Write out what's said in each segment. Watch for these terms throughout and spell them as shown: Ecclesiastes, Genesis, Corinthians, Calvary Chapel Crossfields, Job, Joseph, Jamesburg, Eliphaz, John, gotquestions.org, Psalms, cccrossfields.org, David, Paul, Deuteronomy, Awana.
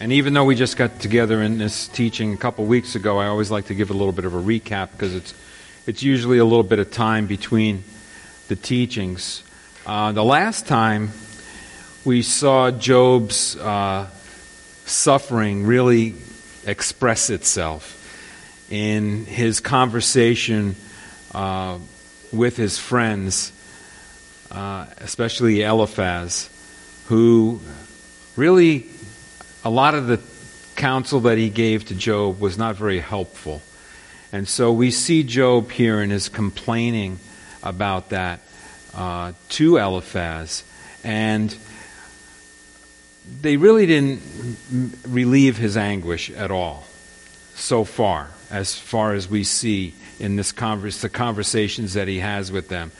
And even though we just got together in this teaching a couple weeks ago, I always like to give a little bit of a recap because it's usually a little bit of time between the teachings. The last time we saw Job's suffering really express itself in his conversation with his friends, especially Eliphaz, who really... a lot of the counsel that he gave to Job was not very helpful. And so we see Job here in his complaining about that to Eliphaz. And they really didn't relieve his anguish at all so far as we see in this the conversations that he has with them.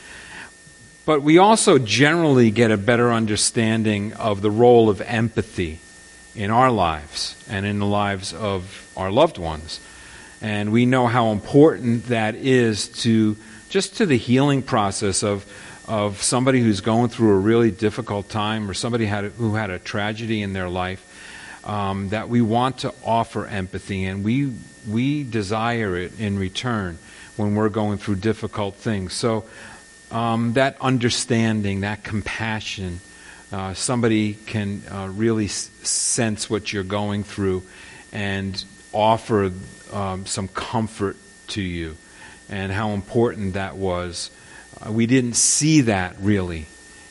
But we also generally get a better understanding of the role of empathy in our lives and in the lives of our loved ones. And we know how important that is to the healing process of somebody who's going through a really difficult time, or somebody who had a tragedy in their life, that we want to offer empathy, and we desire it in return when we're going through difficult things. So that understanding, that compassion, somebody can really sense what you're going through and offer some comfort to you, and how important that was. We didn't see that really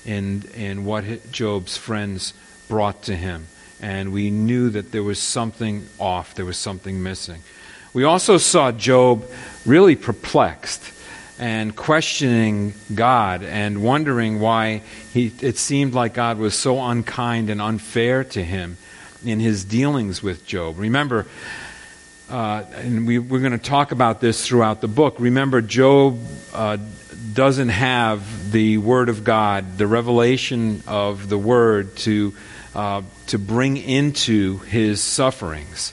in what Job's friends brought to him, and we knew that there was something off, there was something missing. We also saw Job really perplexed and questioning God and wondering why it seemed like God was so unkind and unfair to him in his dealings with Job. Remember, and we're going to talk about this throughout the book, remember Job doesn't have the Word of God, the revelation of the Word to bring into his sufferings.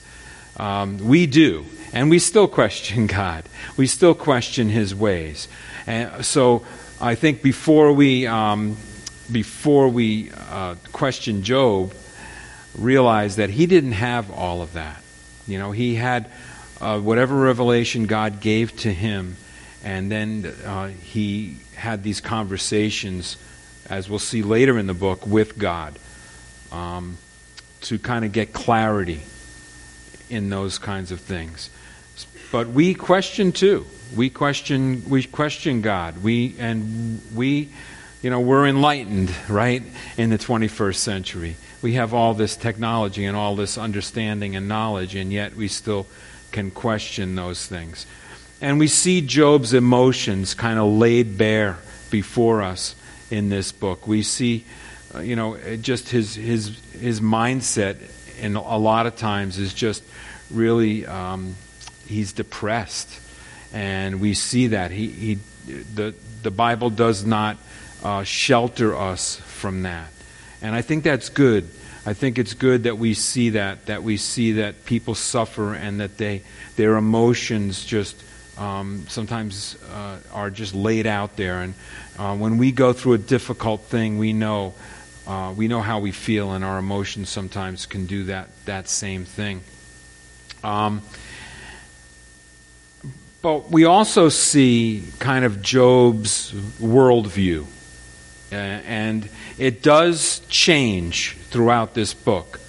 We do. And we still question God. We still question His ways. And so I think before we question Job, realize that he didn't have all of that. You know, he had whatever revelation God gave to him, and then he had these conversations, as we'll see later in the book, with God to kind of get clarity in those kinds of things. But we question too. We question God. We're enlightened, right? In the 21st century, we have all this technology and all this understanding and knowledge, and yet we still can question those things. And we see Job's emotions kind of laid bare before us in this book. We see, just his mindset. And a lot of times is just really he's depressed, and we see that the Bible does not shelter us from that, and I think that's good. I think it's good that we see that people suffer, and that their emotions just sometimes are just laid out there. And when we go through a difficult thing, we know how we feel, and our emotions sometimes can do that same thing. But we also see kind of Job's worldview, and it does change throughout this book.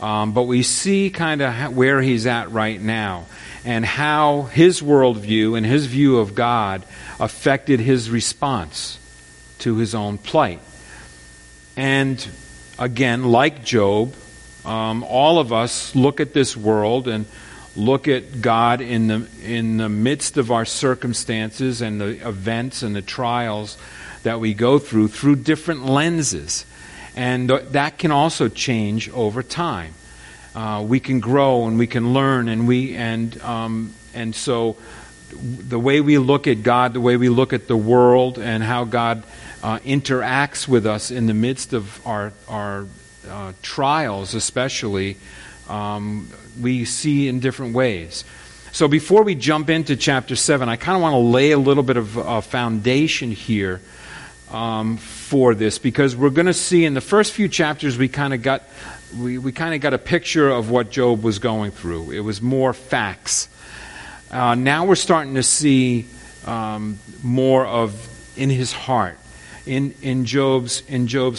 But we see kind of where he's at right now, and how his worldview and his view of God affected his response to his own plight. And again, like Job, all of us look at this world and look at God in the midst of our circumstances and the events and the trials that we go through different lenses. And that can also change over time. we can grow and we can learn, and so the way we look at God, the way we look at the world, and how God interacts with us in the midst of our trials, especially, we see in different ways. So before we jump into chapter 7, I kind of want to lay a little bit of a foundation here for this, because we're going to see in the first few chapters we kind of got a picture of what Job was going through. It was more facts. Now we're starting to see more of in his heart, in Job's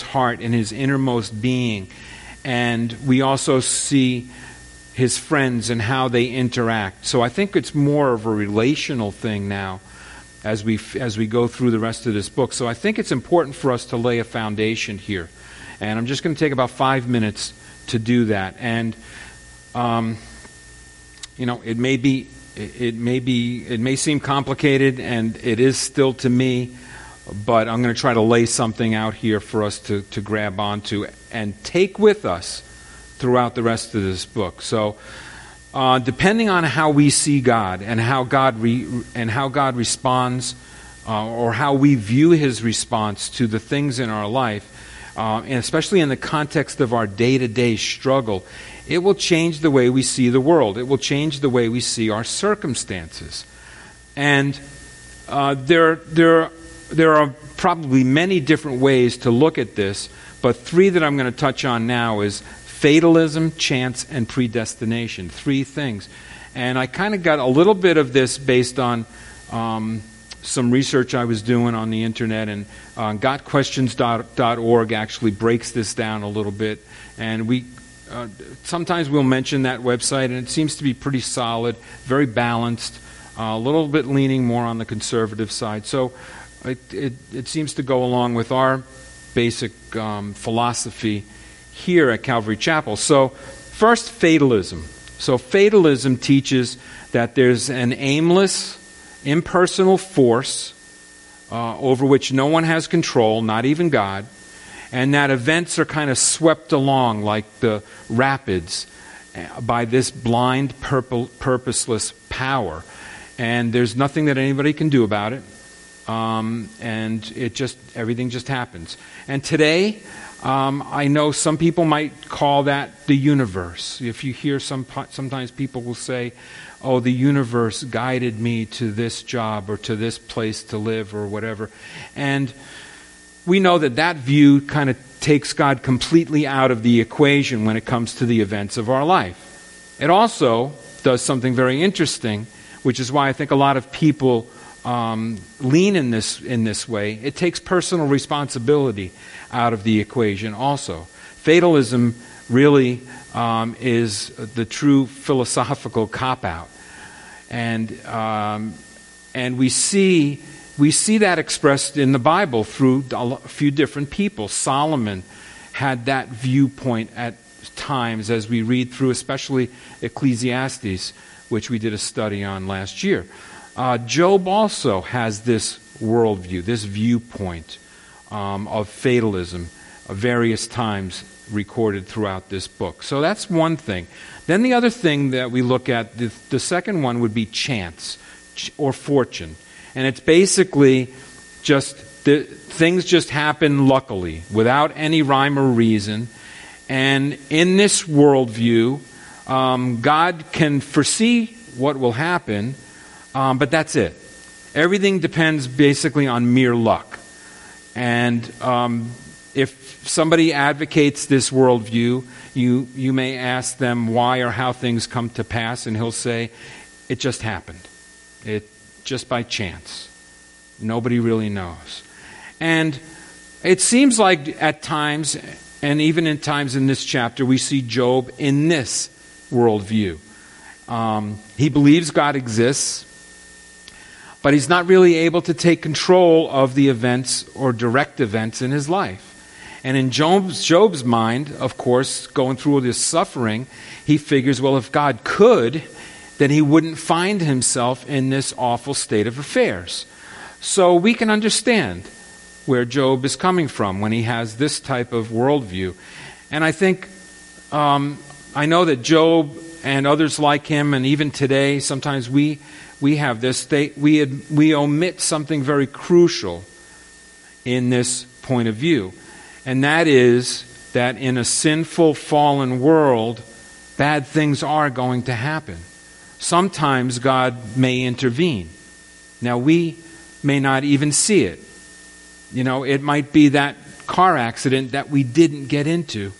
heart, in his innermost being, and we also see his friends and how they interact. So I think it's more of a relational thing now as we go through the rest of this book. So I think it's important for us to lay a foundation here. And I'm just going to take about 5 minutes to do that. And it may seem complicated, and it is still to me, but I'm going to try to lay something out here for us to grab onto and take with us throughout the rest of this book. So, depending on how we see God and how God responds, or how we view His response to the things in our life, and especially in the context of our day-to-day struggle, it will change the way we see the world. It will change the way we see our circumstances. And there are probably many different ways to look at this, but three that I'm going to touch on now is fatalism, chance, and predestination. Three things. And I kind of got a little bit of this based on some research I was doing on the internet, and gotquestions.org actually breaks this down a little bit. And we sometimes we'll mention that website, and it seems to be pretty solid, very balanced, a little bit leaning more on the conservative side. So it seems to go along with our basic philosophy here at Calvary Chapel. So first, fatalism. So fatalism teaches that there's an aimless, impersonal force over which no one has control, not even God, and that events are kind of swept along like the rapids by this blind, purposeless power. And there's nothing that anybody can do about it. And everything just happens. And today, I know some people might call that the universe. If you hear sometimes people will say, "Oh, the universe guided me to this job or to this place to live or whatever," and we know that view kind of takes God completely out of the equation when it comes to the events of our life. It also does something very interesting, which is why I think a lot of people lean in this way. It takes personal responsibility out of the equation also. Fatalism really is the true philosophical cop-out, and we see that expressed in the Bible through a few different people. Solomon had that viewpoint at times, as we read through, especially Ecclesiastes, which we did a study on last year. Job also has this worldview, this viewpoint of fatalism, various times recorded throughout this book. So that's one thing. Then the other thing that we look at, the second one would be chance or fortune. And it's basically just things just happen luckily, without any rhyme or reason. And in this worldview, God can foresee what will happen, but that's it. Everything depends basically on mere luck. And if somebody advocates this worldview, you may ask them why or how things come to pass, and he'll say, it just happened. It just by chance. Nobody really knows. And it seems like at times, and even in times in this chapter, we see Job in this worldview. He believes God exists, but he's not really able to take control of the events or direct events in his life. And in Job's mind, of course, going through all this suffering, he figures, well, if God could, then he wouldn't find himself in this awful state of affairs. So we can understand where Job is coming from when he has this type of worldview. And I think I know that Job and others like him, and even today, sometimes we have this. We omit something very crucial in this point of view, and that is that in a sinful, fallen world, bad things are going to happen. Sometimes God may intervene. Now, we may not even see it. You know, it might be that car accident that we didn't get into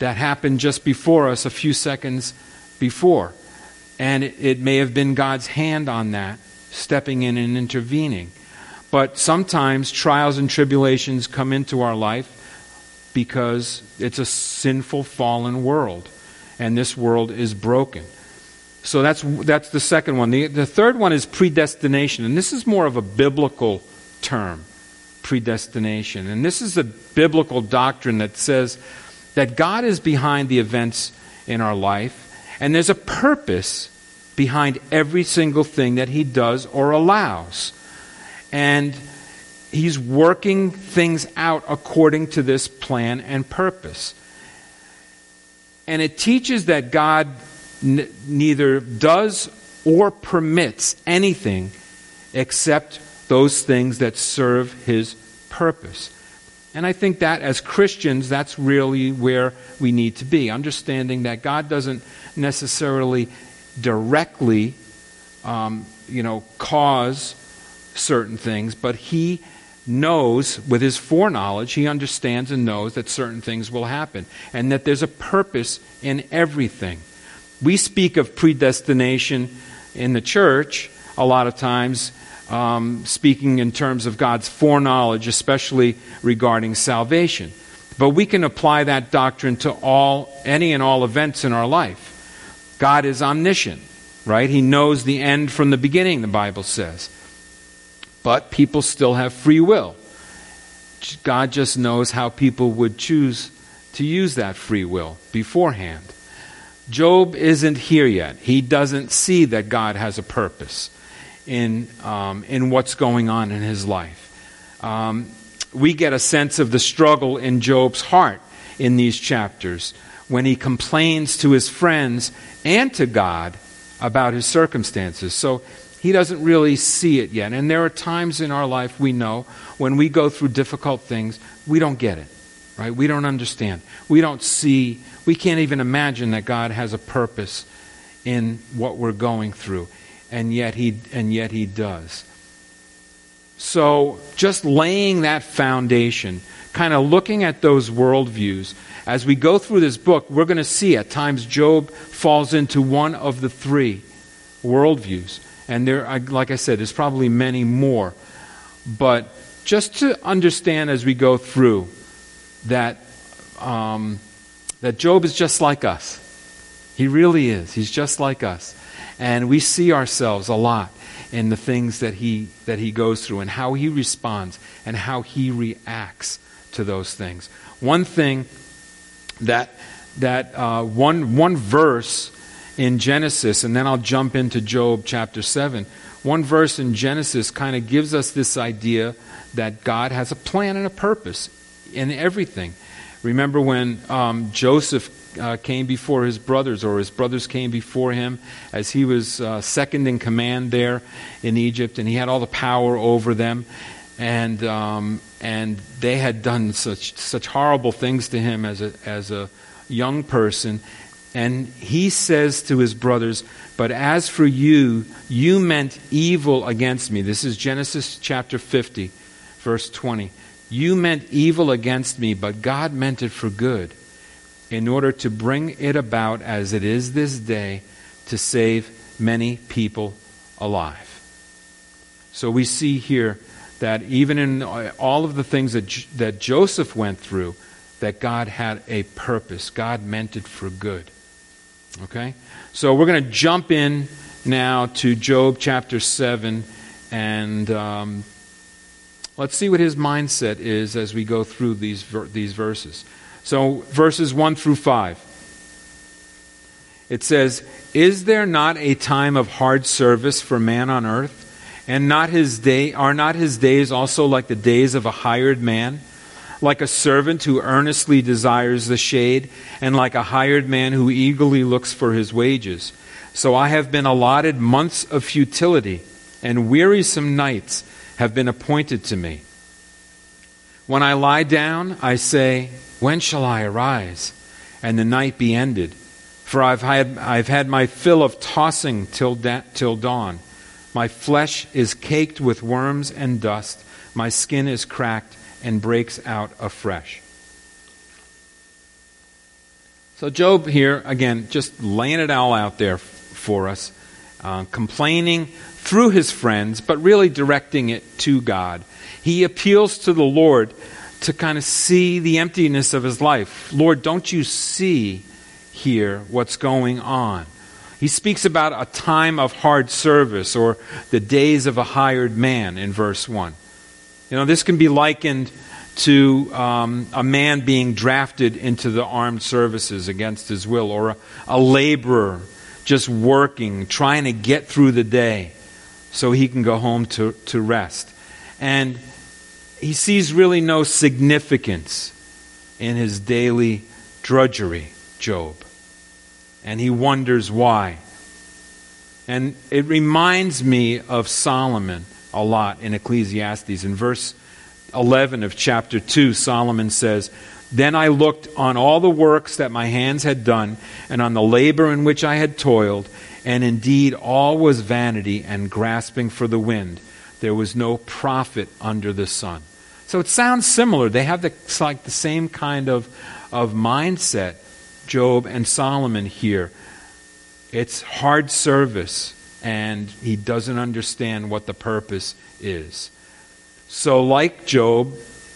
that happened just before us, a few seconds before. And it may have been God's hand on that, stepping in and intervening. But sometimes trials and tribulations come into our life because it's a sinful, fallen world, and this world is broken. So that's the second one. The third one is predestination, and this is more of a biblical term, predestination. And this is a biblical doctrine that says that God is behind the events in our life, and there's a purpose behind every single thing that He does or allows. And He's working things out according to this plan and purpose. And it teaches that God neither does or permits anything except those things that serve His purpose. And I think that as Christians, that's really where we need to be, understanding that God doesn't necessarily directly, cause certain things, but He knows, with His foreknowledge, He understands and knows that certain things will happen and that there's a purpose in everything. We speak of predestination in the church a lot of times, speaking in terms of God's foreknowledge, especially regarding salvation. But we can apply that doctrine to any and all events in our life. God is omniscient, right? He knows the end from the beginning, the Bible says. But people still have free will. God just knows how people would choose to use that free will beforehand. Job isn't here yet. He doesn't see that God has a purpose in what's going on in his life. We get a sense of the struggle in Job's heart in these chapters when he complains to his friends and to God about his circumstances. So he doesn't really see it yet. And there are times in our life, we know, when we go through difficult things, we don't get it, right? We don't understand. We don't see. We can't even imagine that God has a purpose in what we're going through. And yet he does. So just laying that foundation, kind of looking at those worldviews, as we go through this book, we're going to see at times Job falls into one of the three worldviews. And there, like I said, there's probably many more. But just to understand as we go through that that Job is just like us. He really is. He's just like us. And we see ourselves a lot in the things that he goes through and how he responds and how he reacts to those things. One thing that one verse in Genesis, and then I'll jump into Job chapter 7. One verse in Genesis kind of gives us this idea that God has a plan and a purpose in everything. Remember when Joseph came before his brothers, or his brothers came before him as he was second in command there in Egypt, and he had all the power over them, and they had done such horrible things to him as a young person. And he says to his brothers, "But as for you, you meant evil against me." This is Genesis chapter 50, verse 20. "You meant evil against me, but God meant it for good, in order to bring it about as it is this day, to save many people alive." So we see here that even in all of the things that Joseph went through, that God had a purpose. God meant it for good. Okay? So we're going to jump in now to Job chapter 7, and let's see what his mindset is as we go through these verses. So verses 1 through 5. It says, "Is there not a time of hard service for man on earth? And not his day, are not his days also like the days of a hired man? like a servant who earnestly desires the shade, and like a hired man who eagerly looks for his wages. So I have been allotted months of futility, and wearisome nights have been appointed to me. When I lie down, I say, when shall I arise, and the night be ended? For I've had my fill of tossing till dawn. My flesh is caked with worms and dust. My skin is cracked and breaks out afresh. So Job here, again, just laying it all out there for us, complaining through his friends, but really directing it to God. He appeals to the Lord to kind of see the emptiness of his life. Lord, don't you see here what's going on? He speaks about a time of hard service, or the days of a hired man in verse 1. You know, this can be likened to a man being drafted into the armed services against his will, or a laborer just working, trying to get through the day so he can go home to rest. And he sees really no significance in his daily drudgery, Job. And he wonders why. And it reminds me of Solomon a lot in Ecclesiastes. In verse 11 of chapter 2, Solomon says, "Then I looked on all the works that my hands had done, and on the labor in which I had toiled, and indeed all was vanity and grasping for the wind. There was no profit under the sun." So it sounds similar. They have the same kind of mindset, Job and Solomon here. It's hard service, and he doesn't understand what the purpose is. So like Job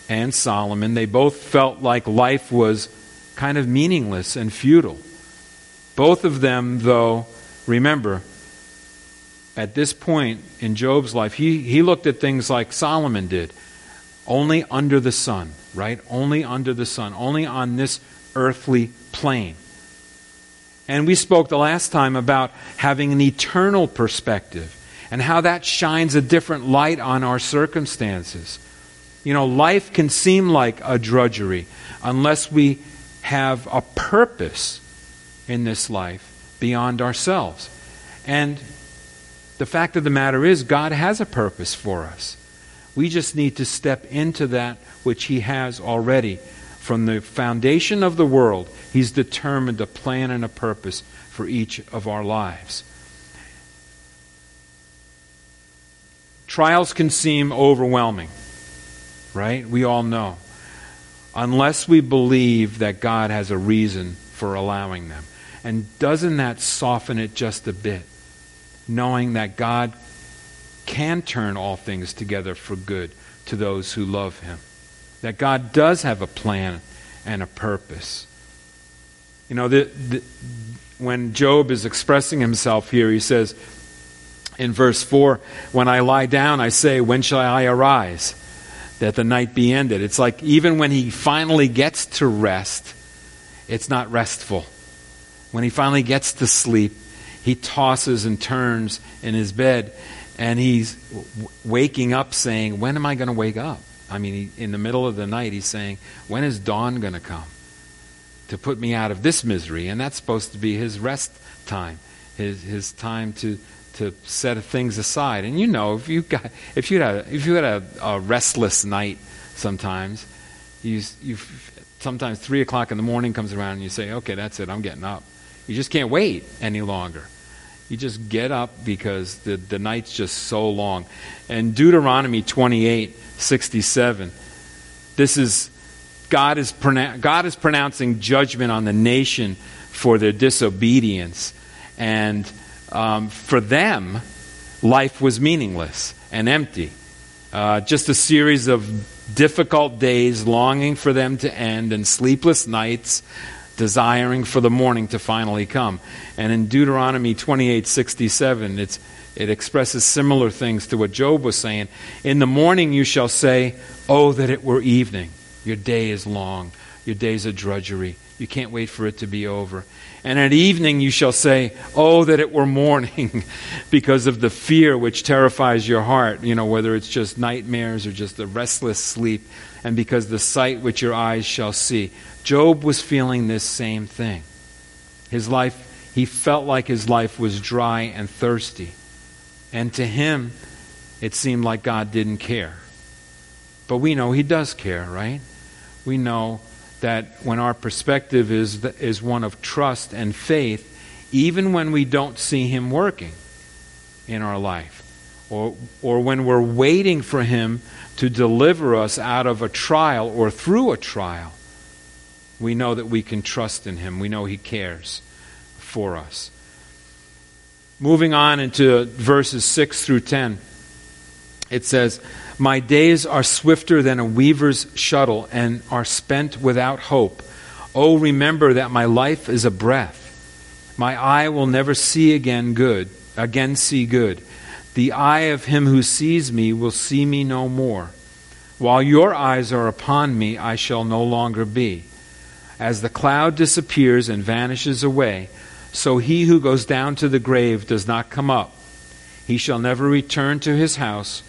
and Solomon, they both felt like life was kind of meaningless and futile. Both of them, though, remember, at this point in Job's life, he looked at things like Solomon did. Only under the sun, right? Only under the sun. Only on this earthly plane. And we spoke the last time about having an eternal perspective and how that shines a different light on our circumstances. You know, life can seem like a drudgery unless we have a purpose in this life beyond ourselves. And the fact of the matter is, God has a purpose for us. We just need to step into that which He has already. From the foundation of the world, He's determined a plan and a purpose for each of our lives. Trials can seem overwhelming, right? We all know. Unless we believe that God has a reason for allowing them. And doesn't that soften it just a bit? Knowing that God can turn all things together for good to those who love Him. That God does have a plan and a purpose. You know, when Job is expressing himself here, he says in verse 4, "When I lie down, I say, when shall I arise, that the night be ended?" It's like even when he finally gets to rest, it's not restful. When he finally gets to sleep, he tosses and turns in his bed, and he's waking up saying, when am I going to wake up? I mean, in the middle of the night, he's saying, when is dawn going to come to put me out of this misery? And that's supposed to be his rest time, his time to set things aside. And you know, if you had a restless night sometimes, sometimes 3 o'clock in the morning comes around and you say, okay, that's it, I'm getting up. You just can't wait any longer. You just get up because the night's just so long. And Deuteronomy 28:67. This is God is pronouncing judgment on the nation for their disobedience, and for them, life was meaningless and empty. Just a series of difficult days, longing for them to end, and sleepless nights, desiring for the morning to finally come. And in Deuteronomy 28:67, It expresses similar things to what Job was saying. In the morning you shall say, "Oh, that it were evening. Your day is long. your days of drudgery. You can't wait for it to be over. And at evening you shall say, oh, that it were morning, because of the fear which terrifies your heart, you know, whether it's just nightmares or just the restless sleep, and because the sight which your eyes shall see. Job was feeling this same thing. His life, he felt like his life was dry and thirsty. And to him, it seemed like God didn't care. But we know He does care, right? We know that when our perspective is one of trust and faith, even when we don't see Him working in our life, or when we're waiting for Him to deliver us out of a trial or through a trial, we know that we can trust in Him. We know He cares for us. Moving on into verses 6 through 10, it says, my days are swifter than a weaver's shuttle and are spent without hope. Oh, remember that my life is a breath. My eye will never see again good. The eye of him who sees me will see me no more. While your eyes are upon me, I shall no longer be. As the cloud disappears and vanishes away, so he who goes down to the grave does not come up. He shall never return to his house,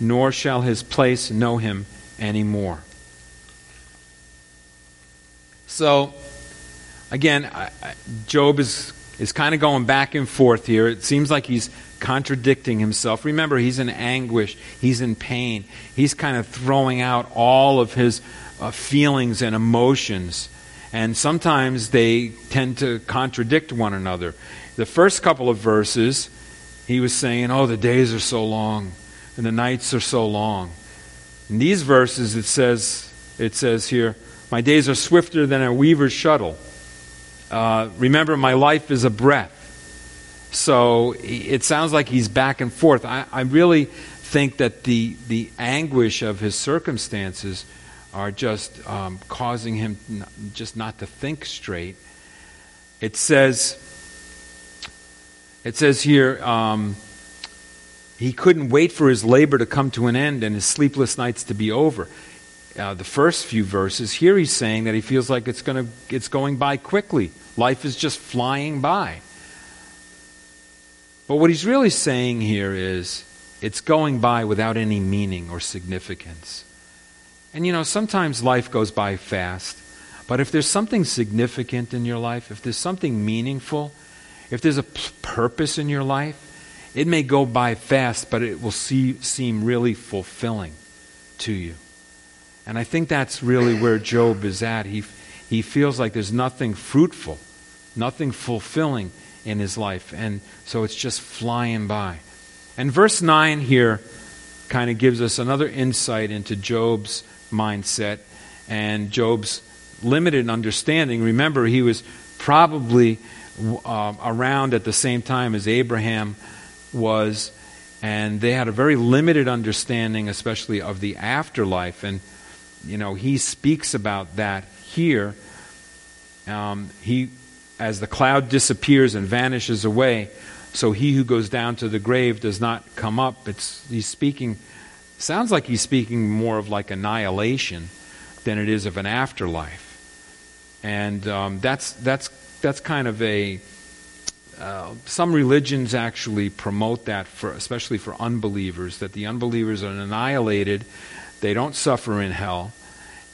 nor shall his place know him anymore. So, again, Job is kind of going back and forth here. It seems like he's contradicting himself. Remember, he's in anguish. He's in pain. He's kind of throwing out all of his feelings and emotions. And sometimes they tend to contradict one another. The first couple of verses, he was saying, oh, the days are so long. And the nights are so long. In these verses, it says here, my days are swifter than a weaver's shuttle. Remember, my life is a breath. So it sounds like he's back and forth. I really think that the anguish of his circumstances are just causing him just not to think straight. It says here, he couldn't wait for his labor to come to an end and his sleepless nights to be over. The first few verses, here he's saying that he feels like it's going by quickly. Life is just flying by. But what he's really saying here is it's going by without any meaning or significance. And you know, sometimes life goes by fast, but if there's something significant in your life, if there's something meaningful, if there's a purpose in your life, it may go by fast, but it will seem really fulfilling to you. And I think that's really where Job is at. He feels like there's nothing fruitful, nothing fulfilling in his life. And so it's just flying by. And verse 9 here kind of gives us another insight into Job's mindset and Job's limited understanding. Remember, he was probably around at the same time as Abraham was, and they had a very limited understanding, especially of the afterlife. And you know, he speaks about that here. He, as the cloud disappears and vanishes away, so he who goes down to the grave does not come up. Sounds like he's speaking more of like annihilation than it is of an afterlife. And that's kind of a some religions actually promote that, especially for unbelievers, that the unbelievers are annihilated, they don't suffer in hell,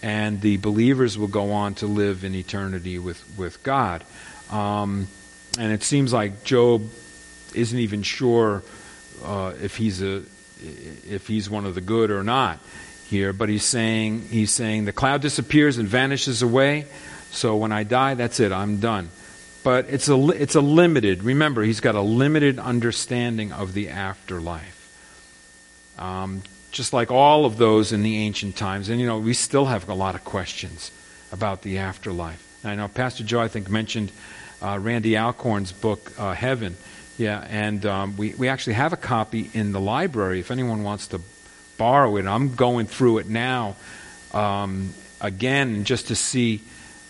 and the believers will go on to live in eternity with God. And it seems like Job isn't even sure if he's one of the good or not here, but he's saying the cloud disappears and vanishes away, so when I die, that's it, I'm done. But it's a limited, remember, he's got a limited understanding of the afterlife. Just like all of those in the ancient times. And, you know, we still have a lot of questions about the afterlife. And I know Pastor Joe, I think, mentioned Randy Alcorn's book, Heaven. Yeah, and we actually have a copy in the library if anyone wants to borrow it. I'm going through it now again just to see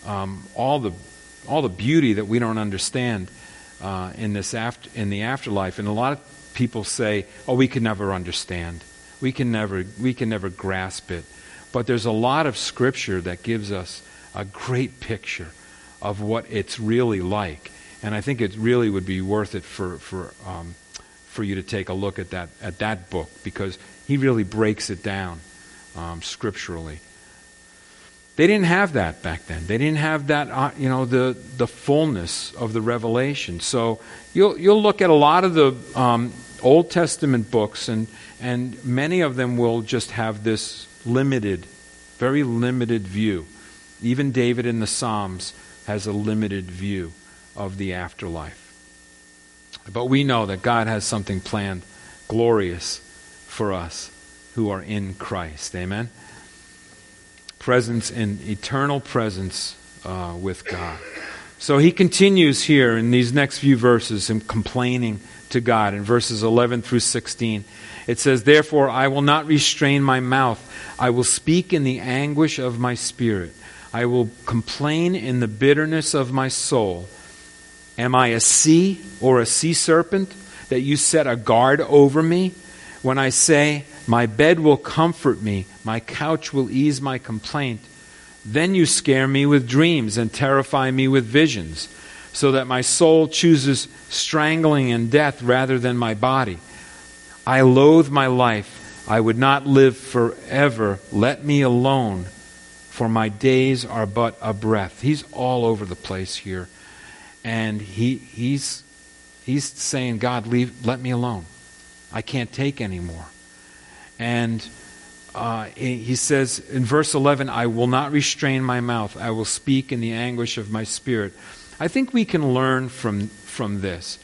all the beauty that we don't understand in the afterlife. And a lot of people say, "Oh, we can never understand. We can never grasp it." But there's a lot of scripture that gives us a great picture of what it's really like. And I think it really would be worth it for you to take a look at that book, because he really breaks it down scripturally. They didn't have that back then. They didn't have that, the fullness of the revelation. So you'll look at a lot of the Old Testament books, and many of them will just have this limited, very limited view. Even David in the Psalms has a limited view of the afterlife. But we know that God has something planned glorious for us who are in Christ. Amen? Presence in eternal presence with God. So he continues here in these next few verses in complaining to God. In verses 11 through 16, it says, "Therefore I will not restrain my mouth. I will speak in the anguish of my spirit. I will complain in the bitterness of my soul. Am I a sea or a sea serpent that you set a guard over me? When I say, my bed will comfort me, my couch will ease my complaint, then you scare me with dreams and terrify me with visions, so that my soul chooses strangling and death rather than my body. I loathe my life. I would not live forever. Let me alone, for my days are but a breath." He's all over the place here. And he's saying, God, let me alone. I can't take anymore. And he says in verse 11, "I will not restrain my mouth. I will speak in the anguish of my spirit." I think we can learn from this.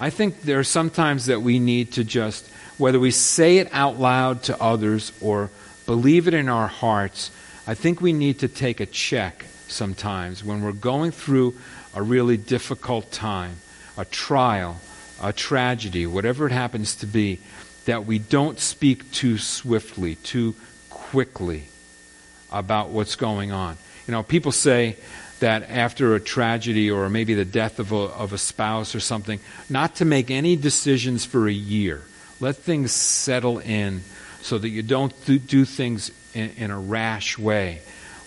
I think there are some times that we need to just, whether we say it out loud to others or believe it in our hearts, I think we need to take a check sometimes when we're going through a really difficult time, a trial, a tragedy, whatever it happens to be, that we don't speak too swiftly, too quickly about what's going on. People say that after a tragedy or maybe the death of a spouse or something, not to make any decisions for a year. Let things settle in so that you don't do things in a rash way,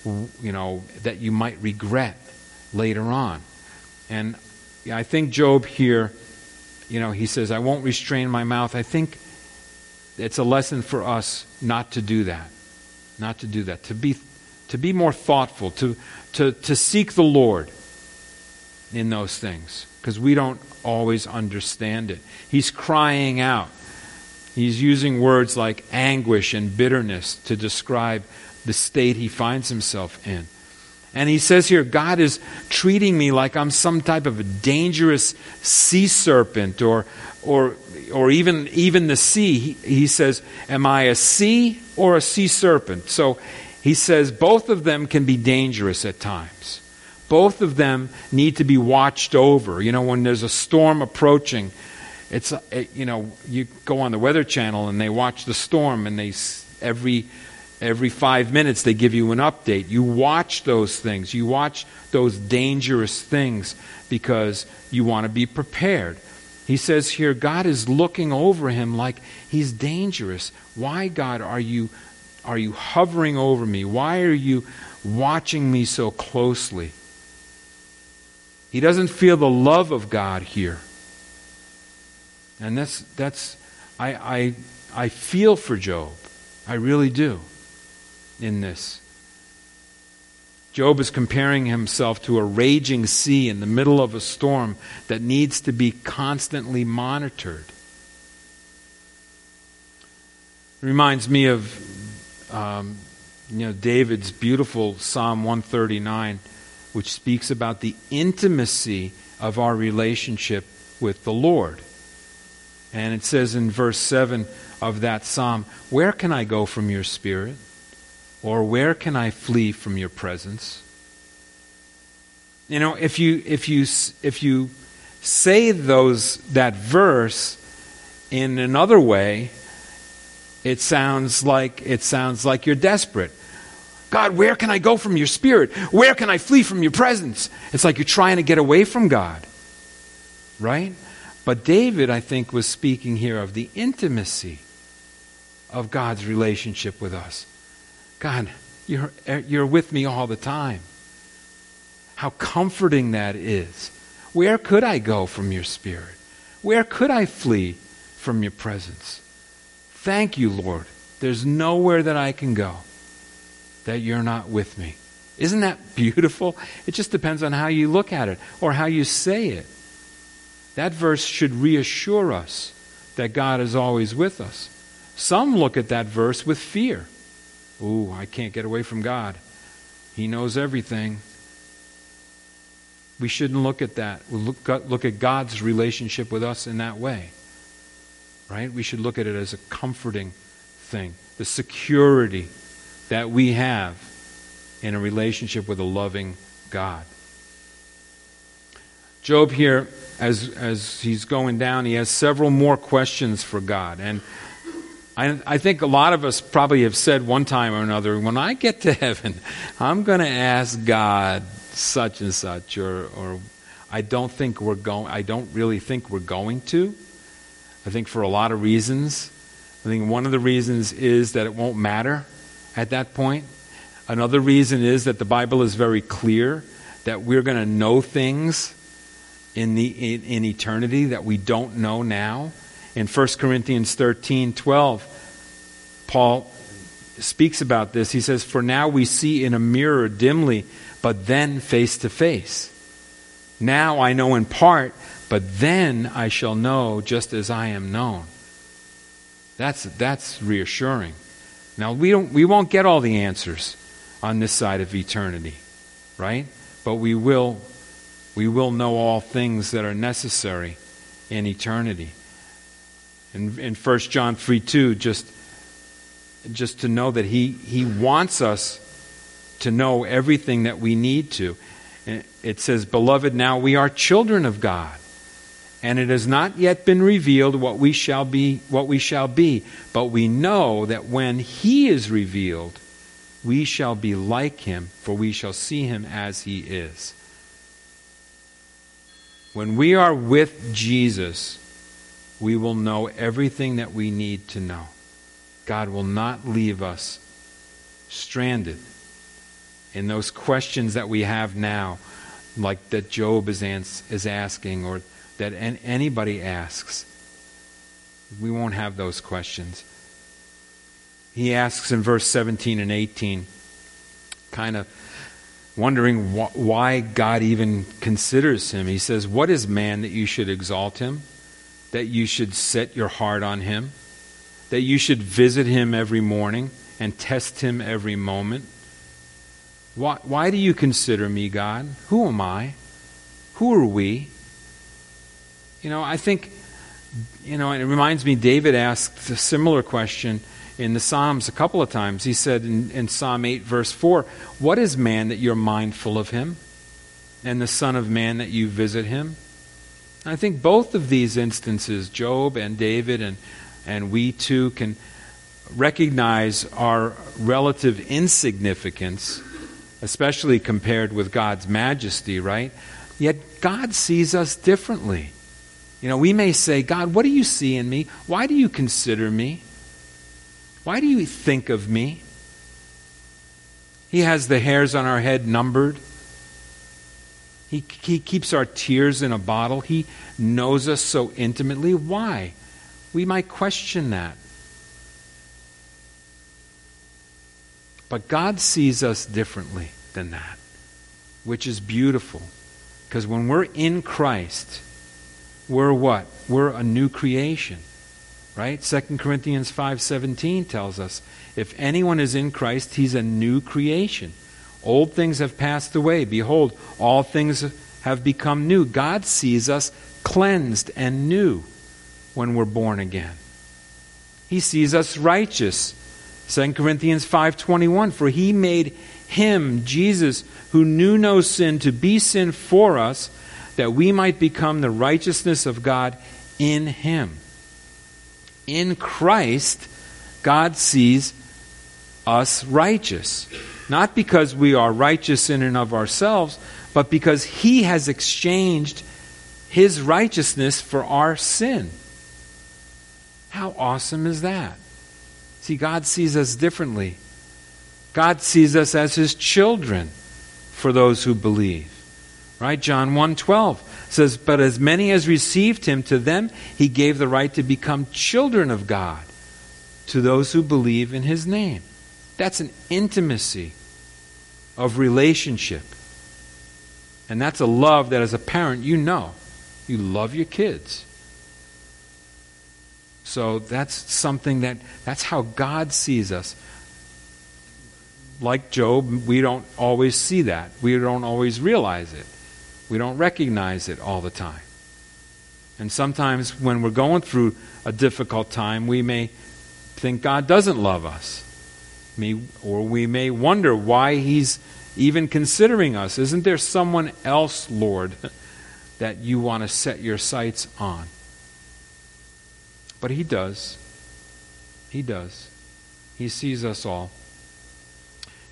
that you might regret later on. And I think Job here, he says, I won't restrain my mouth. I think it's a lesson for us not to do that. Not to do that. To be more thoughtful, to seek the Lord in those things, because we don't always understand it. He's crying out. He's using words like anguish and bitterness to describe the state he finds himself in. And he says here, God is treating me like I'm some type of a dangerous sea serpent or even the sea. He says, am I a sea or a sea serpent? So he says both of them can be dangerous at times. Both of them need to be watched over. When there's a storm approaching, you go on the Weather Channel and they watch the storm, and they every 5 minutes they give you an update. You watch those things. You watch those dangerous things because you want to be prepared. He says here, God is looking over him like he's dangerous. Why, God, are you hovering over me? Why are you watching me so closely? He doesn't feel the love of God here. And that's I feel for Job. I really do. In this, Job is comparing himself to a raging sea in the middle of a storm that needs to be constantly monitored. It reminds me of David's beautiful Psalm 139, which speaks about the intimacy of our relationship with the Lord. And it says in verse 7 of that psalm, "Where can I go from your spirit? Or where can I flee from your presence?" If you say that verse in another way, it sounds like you're desperate. God, where can I go from your spirit? Where can I flee from your presence? It's like you're trying to get away from God, right? But David, I think, was speaking here of the intimacy of God's relationship with us. God, you're with me all the time. How comforting that is. Where could I go from your Spirit? Where could I flee from your presence? Thank you, Lord. There's nowhere that I can go that you're not with me. Isn't that beautiful? It just depends on how you look at it or how you say it. That verse should reassure us that God is always with us. Some look at that verse with fear. Ooh, I can't get away from God. He knows everything. We shouldn't look at that. We'll look at God's relationship with us in that way. Right? We should look at it as a comforting thing. The security that we have in a relationship with a loving God. Job here, as he's going down, he has several more questions for God. And I think a lot of us probably have said one time or another, when I get to heaven, I'm going to ask God such and such, or I don't really think we're going to. I think for a lot of reasons. I think one of the reasons is that it won't matter at that point. Another reason is that the Bible is very clear that we're going to know things in eternity that we don't know now. In 1 Corinthians 13:12, Paul speaks about this. He says, "For now we see in a mirror dimly, but then face to face. Now I know in part, but then I shall know just as I am known." That's reassuring. Now we won't get all the answers on this side of eternity, right? But we will know all things that are necessary in eternity. In 1 John 3:2, just to know that he wants us to know everything that we need to. And it says, "Beloved, now we are children of God, and it has not yet been revealed what we shall be, but we know that when he is revealed, we shall be like him, for we shall see him as he is." When we are with Jesus, we will know everything that we need to know. God will not leave us stranded in those questions that we have now, like that Job is asking, or that anybody asks. We won't have those questions. He asks in verse 17 and 18, kind of wondering why God even considers him. He says, "What is man that you should exalt him? That you should set your heart on him? That you should visit him every morning and test him every moment? Why do you consider me, God? Who am I? Who are we?" I think, it reminds me, David asked a similar question in the Psalms a couple of times. He said in Psalm 8, verse 4, "What is man that you're mindful of him? And the son of man that you visit him?" I think both of these instances, Job and David, and we too, can recognize our relative insignificance, especially compared with God's majesty, right? Yet God sees us differently. We may say, "God, what do you see in me? Why do you consider me? Why do you think of me?" He has the hairs on our head numbered. He keeps our tears in a bottle. He knows us so intimately. Why? We might question that. But God sees us differently than that, which is beautiful. Because when we're in Christ, we're what? We're a new creation, right? 2 Corinthians 5:17 tells us, "If anyone is in Christ, he's a new creation. Old things have passed away. Behold, all things have become new." God sees us cleansed and new when we're born again. He sees us righteous. 2 Corinthians 5:21, "For he made him," Jesus, "who knew no sin, to be sin for us, that we might become the righteousness of God in him." In Christ, God sees us righteous. Not because we are righteous in and of ourselves, but because he has exchanged his righteousness for our sin. How awesome is that? See, God sees us differently. God sees us as his children for those who believe. Right? John 1:12 says, "But as many as received him, to them he gave the right to become children of God, to those who believe in his name." That's an intimacy of relationship. And that's a love that as a parent, you know. You love your kids. So that's something that's how God sees us. Like Job, we don't always see that. We don't always realize it. We don't recognize it all the time. And sometimes when we're going through a difficult time, we may think God doesn't love us. Or we may wonder why he's even considering us. Isn't there someone else, Lord, that you want to set your sights on? But he does. He does. He sees us all.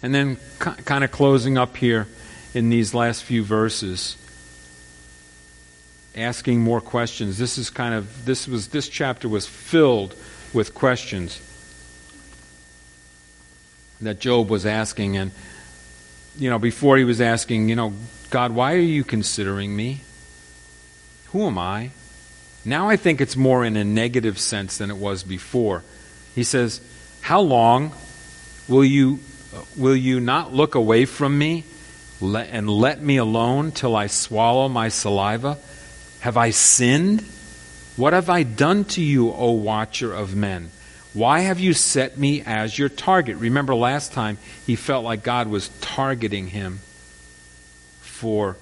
And then kind of closing up here in these last few verses, asking more questions. This chapter was filled with questions that Job was asking. And, you know, before he was asking, God, why are you considering me? Who am I? Now I think it's more in a negative sense than it was before. He says, how long will you not look away from me and let me alone till I swallow my saliva? Have I sinned? What have I done to you, O watcher of men? Why have you set me as your target? Remember last time he felt like God was targeting him for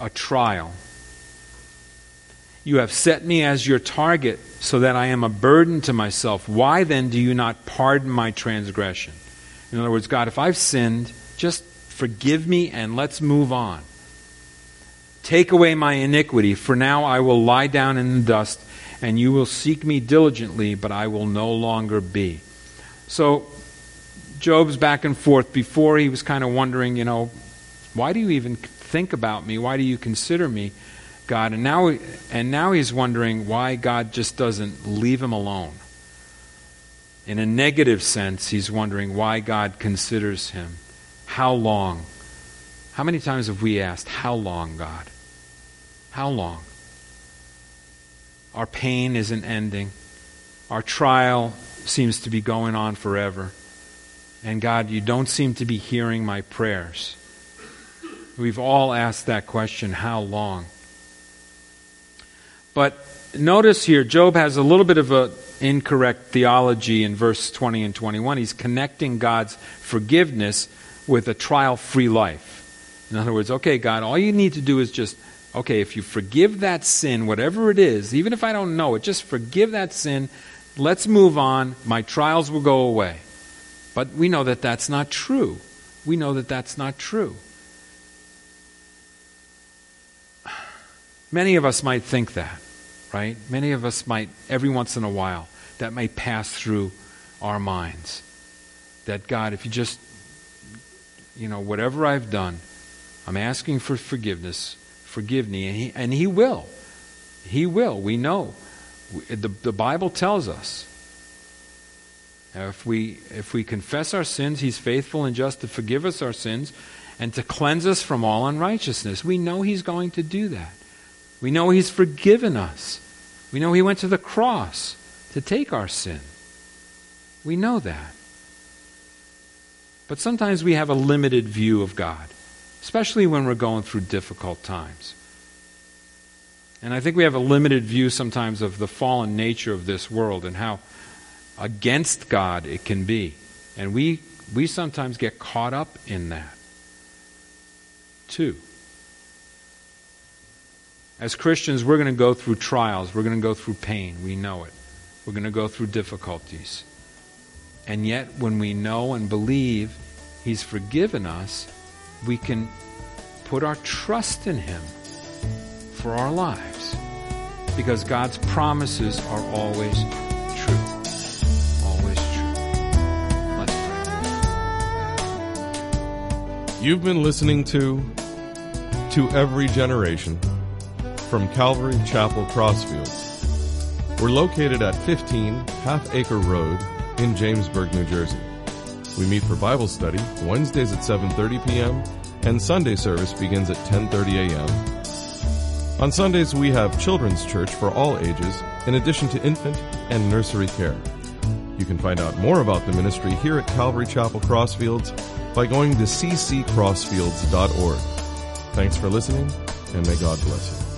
a trial. You have set me as your target so that I am a burden to myself. Why then do you not pardon my transgression? In other words, God, if I've sinned, just forgive me and let's move on. Take away my iniquity, for now I will lie down in the dust, and you will seek me diligently, but I will no longer be. So Job's back and forth. Before he was kind of wondering, why do you even think about me? Why do you consider me, God? And now he's wondering why God just doesn't leave him alone. In a negative sense, he's wondering why God considers him. How long? How many times have we asked, how long, God? How long? Our pain isn't ending. Our trial seems to be going on forever. And God, you don't seem to be hearing my prayers. We've all asked that question, how long? But notice here, Job has a little bit of an incorrect theology in verse 20 and 21. He's connecting God's forgiveness with a trial-free life. In other words, okay, God, all you need to do is just, okay, if you forgive that sin, whatever it is, even if I don't know it, just forgive that sin, let's move on, my trials will go away. But we know that that's not true. We know that that's not true. Many of us might think that. Right? Many of us might, every once in a while, that may pass through our minds. That God, if you just, whatever I've done, I'm asking for forgiveness. Forgive me. And he will. He will. We know. The Bible tells us. If we confess our sins, he's faithful and just to forgive us our sins and to cleanse us from all unrighteousness. We know he's going to do that. We know he's forgiven us. We know he went to the cross to take our sin. We know that. But sometimes we have a limited view of God, especially when we're going through difficult times. And I think we have a limited view sometimes of the fallen nature of this world and how against God it can be. And we sometimes get caught up in that, too. As Christians, we're going to go through trials. We're going to go through pain. We know it. We're going to go through difficulties. And yet, when we know and believe he's forgiven us, we can put our trust in him for our lives. Because God's promises are always true. Always true. Let's pray. You've been listening to Every Generation, from Calvary Chapel Crossfields. We're located at 15 Half Acre Road in Jamesburg, New Jersey. We meet for Bible study Wednesdays at 7:30 p.m. and Sunday service begins at 10:30 a.m. On Sundays, we have children's church for all ages, in addition to infant and nursery care. You can find out more about the ministry here at Calvary Chapel Crossfields by going to cccrossfields.org. Thanks for listening, and may God bless you.